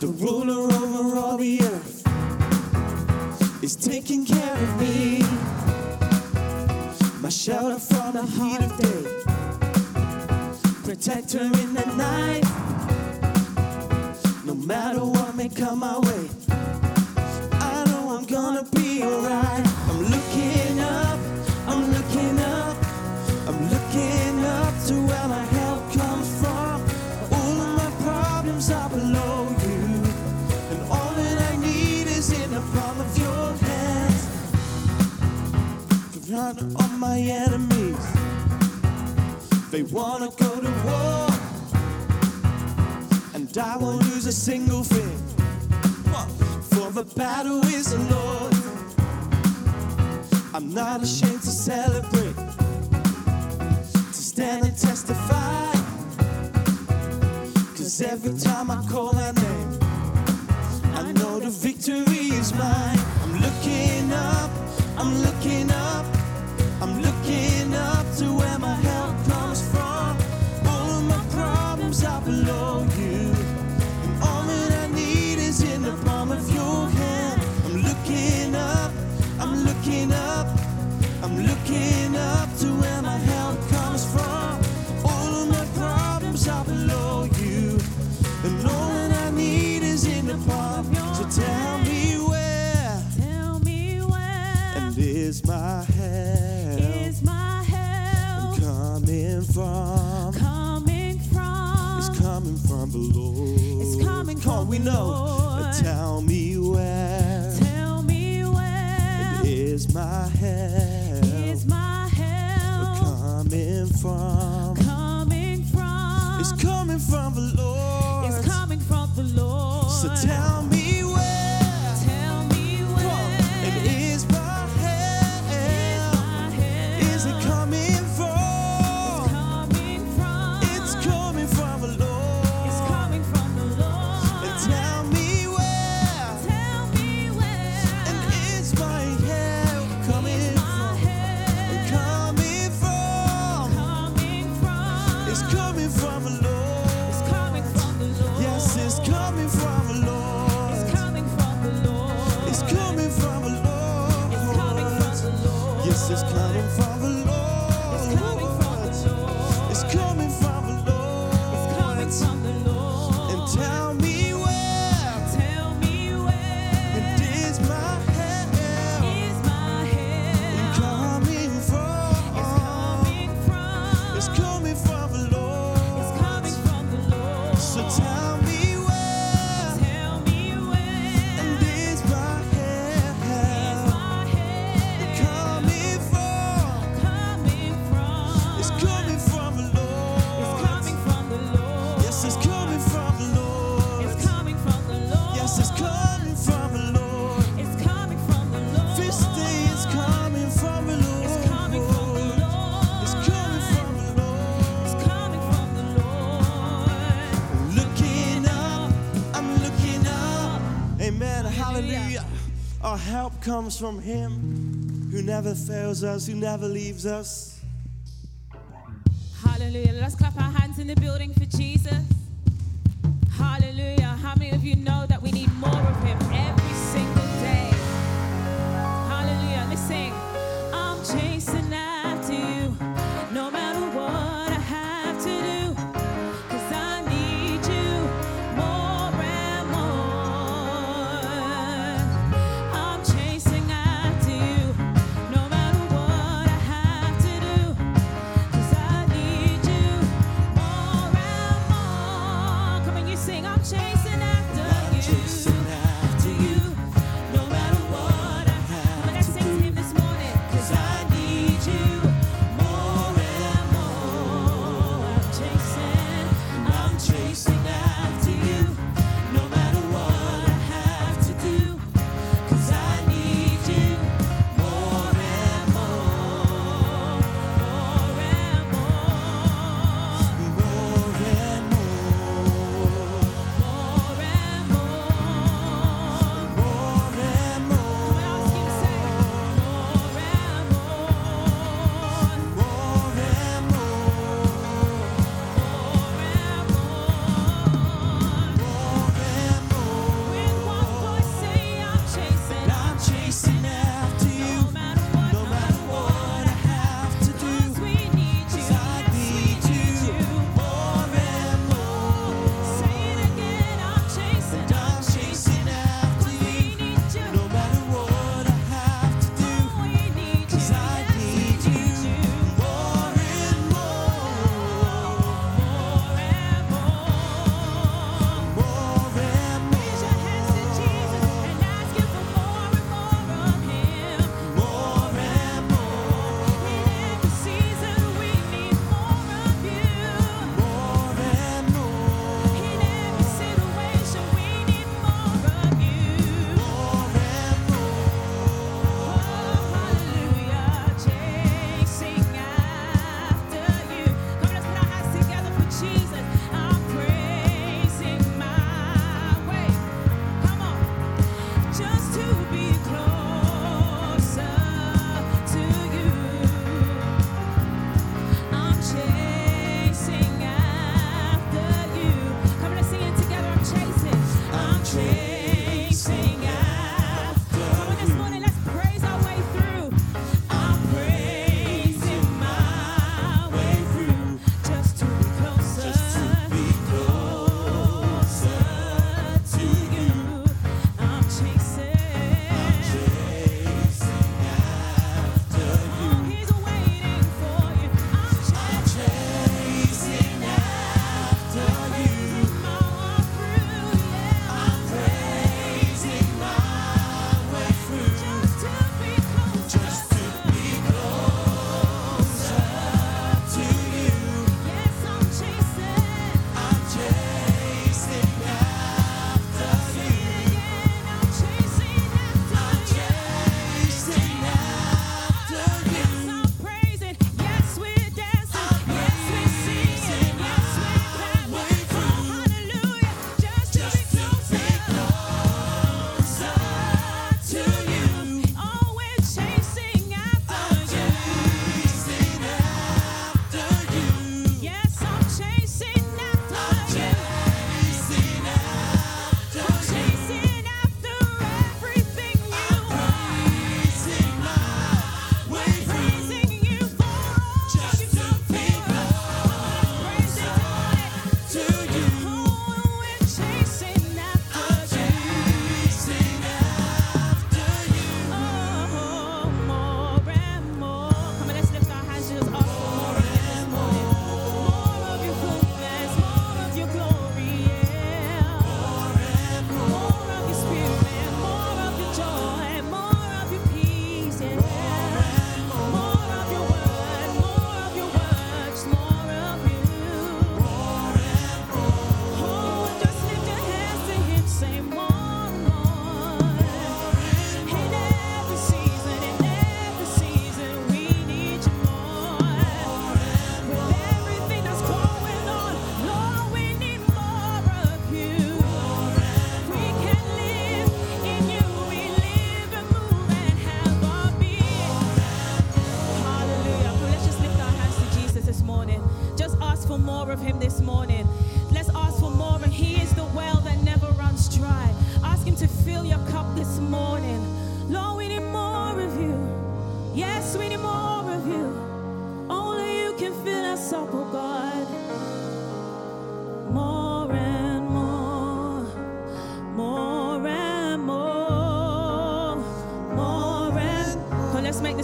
The ruler over all the earth is taking care of me. My shelter from the heat of day, protector in the night. No matter what may come my way, I know I'm gonna be alright. I'm looking up, I'm looking up, I'm looking up to where my help comes from. All of my problems are below you, and all that I need is in the palm of your hands. You've run all my enemies, they wanna go to war, and I won't lose a single thing, for the battle is the Lord's. I'm not ashamed to celebrate, to stand and testify, 'cause every time I call that name, I know the victory is mine. I'm looking up, I'm looking up, I'm looking up to where my help comes from. All of my problems are below you, and all that I need is in the palm of your hand. I'm looking up, I'm looking up, I'm looking up to where my help comes from. All of my problems are below you, and all that I need is in the palm of your hand. So tell me where, and is my hand. Coming from it's coming from below. It's coming from we know. Lord. Tell me where it is my help. Is my help coming from it's coming from the Lord. It's coming from the Lord. So tell me. Our help comes from Him who never fails us, who never leaves us. Hallelujah. Let's clap our hands in the building for Jesus. Hallelujah. How many of you know that we need more of Him every single day? Hallelujah. Let's sing. I'm chasing after you, no matter what I have to do, 'cause I need you. Change.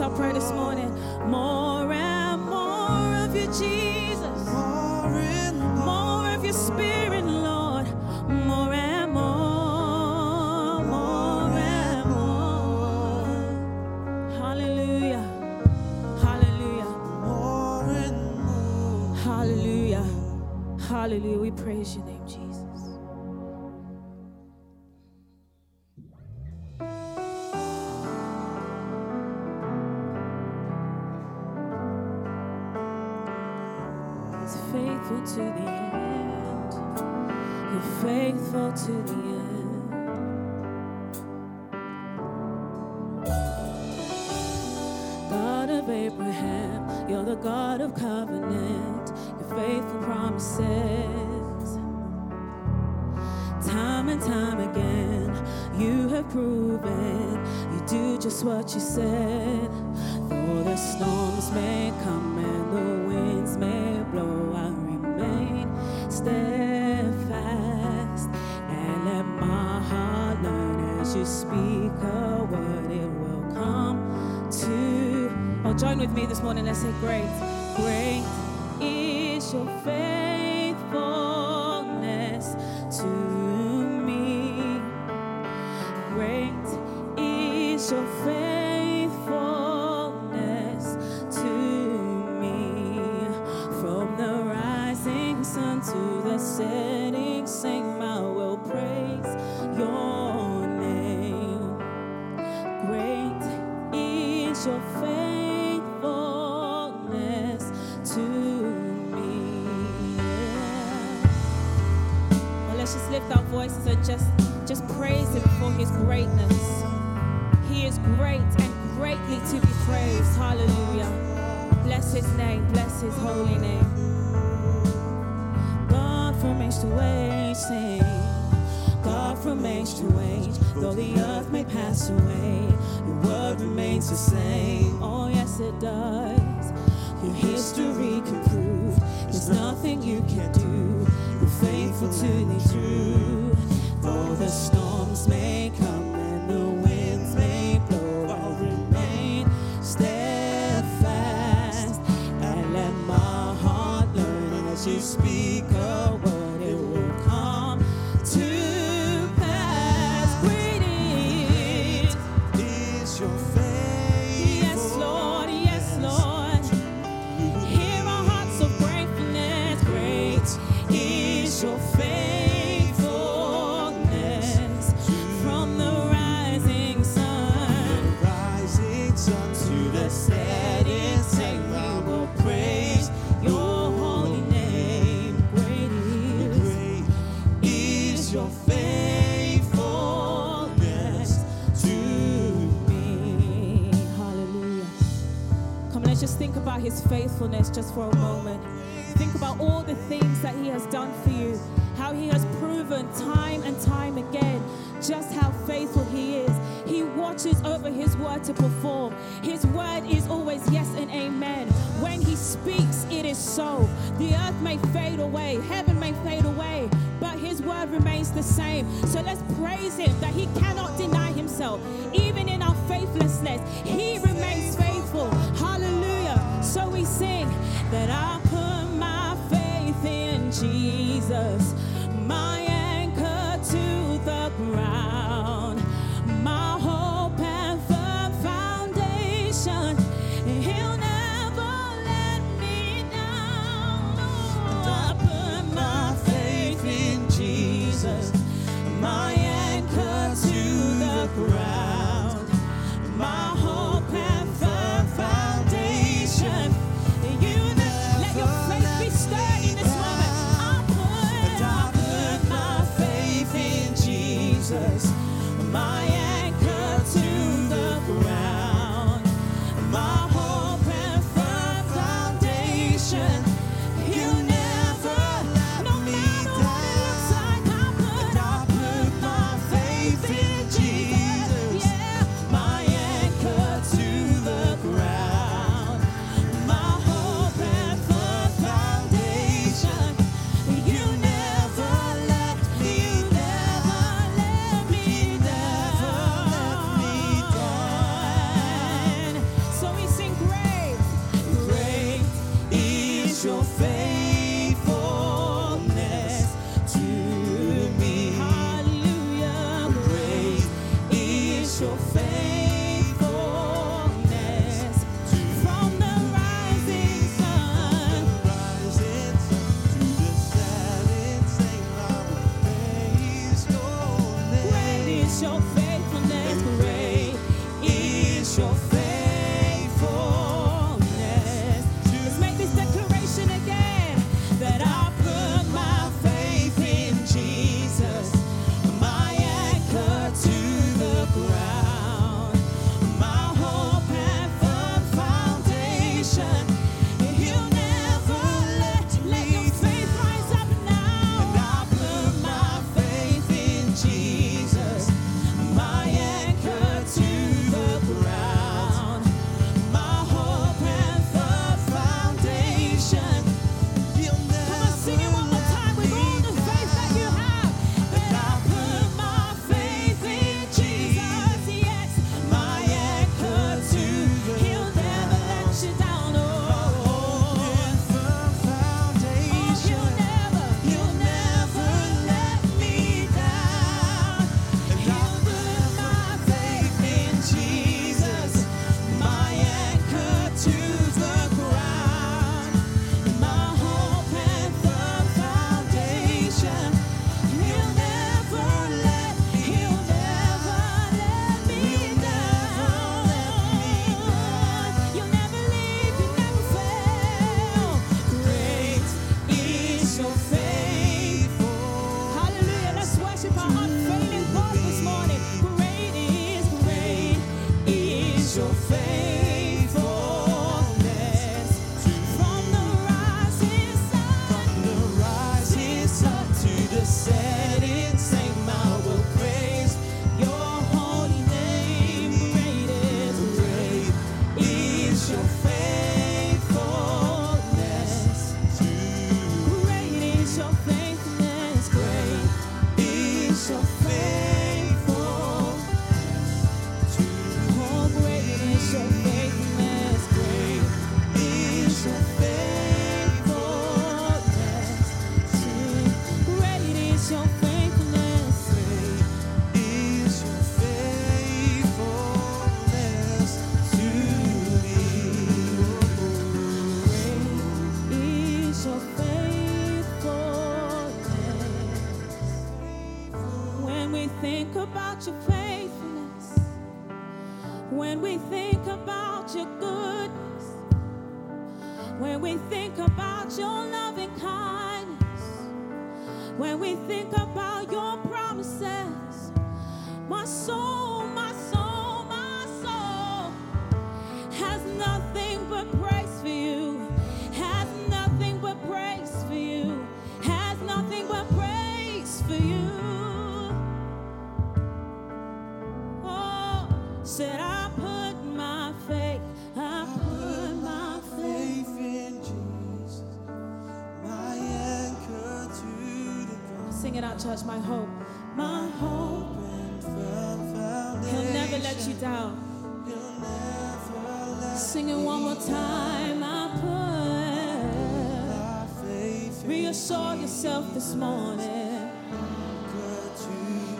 That's our prayer this morning. More and more of you, Jesus. More of your Spirit, Lord. More and more. More and more. Hallelujah. Hallelujah. More and more. Hallelujah. Hallelujah. We praise your name, Jesus. Faithful to the end, you're faithful to the end. God of Abraham, you're the God of covenant, your faithful promises. Time and time again, you have proven you do just what you said. Though the storms may come and the winds may blow, I remain steadfast, and let my heart learn as you speak a word, it will come to. Oh, join with me this morning. Let's say, great, great is your faithfulness to me. Great is your faithfulness. To the setting, sing, I will praise your name. Great is your faithfulness to me. Yeah. Well, let's just lift our voices and just praise him for his greatness. He is great and greatly to be praised. Hallelujah. Bless his name. Bless his holy name. From age to age, sing God from age to age. Though the earth may pass away, your word remains the same. Oh yes it does. Your history can prove there's nothing you can do. You're faithful to the truth. Though the storms may come and the winds may blow, I'll remain steadfast, and let my heart learn as you speak a word. About his faithfulness just for a moment. Think about all the things that he has done for you, how he has proven time and time again just how faithful he is. He watches over his word to perform. His word is always yes and amen. When he speaks, it is so. The earth may fade away, heaven may fade away, but his word remains the same. So let's praise him that he cannot deny himself. Even in our faithlessness, he remains faithful. So we sing that I put my faith in Jesus, my anchor to the ground, my hope and firm foundation. He'll never let me down. I put my faith in Jesus, my anchor to the ground, my hope and Church, my hope. My hope and firm foundation. He'll never let you down. He'll never let Sing it one more time. I put. Reassure yourself this morning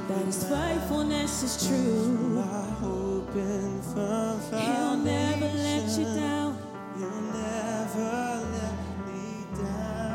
that His faithfulness is true. My hope and firm foundation. He'll never let you down. He'll never let me down.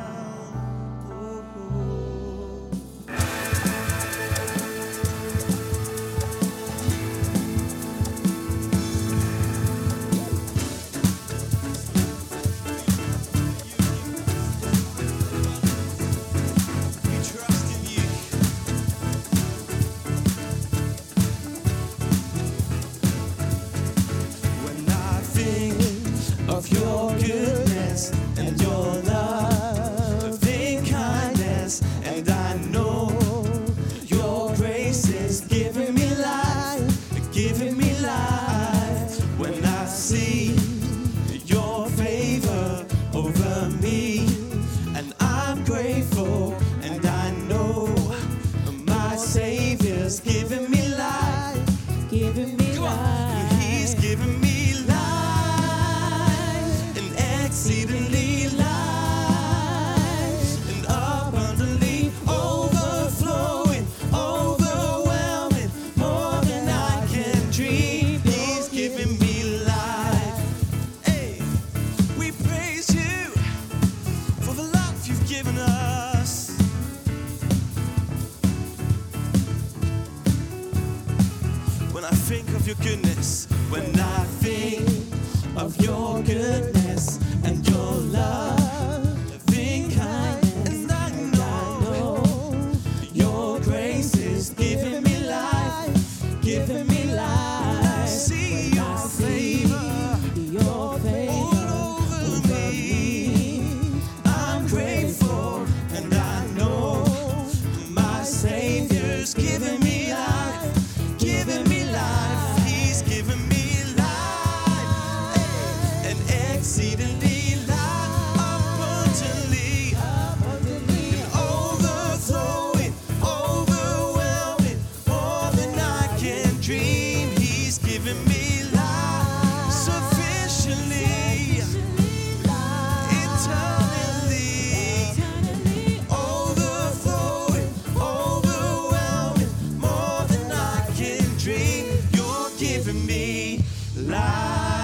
think of your goodness, when I think of your goodness and your love, loving kindness, and I know your grace is giving me life, giving me life. See your favor, your favor all over me. I'm grateful, and I know my Savior's giving me life, giving me life. He's giving me life, hey, and exceedingly life, abundantly, and overflowing, overwhelming, more than I can dream. He's giving me life sufficiently, eternally, overflowing, overwhelming, more than I can dream. You're giving me life.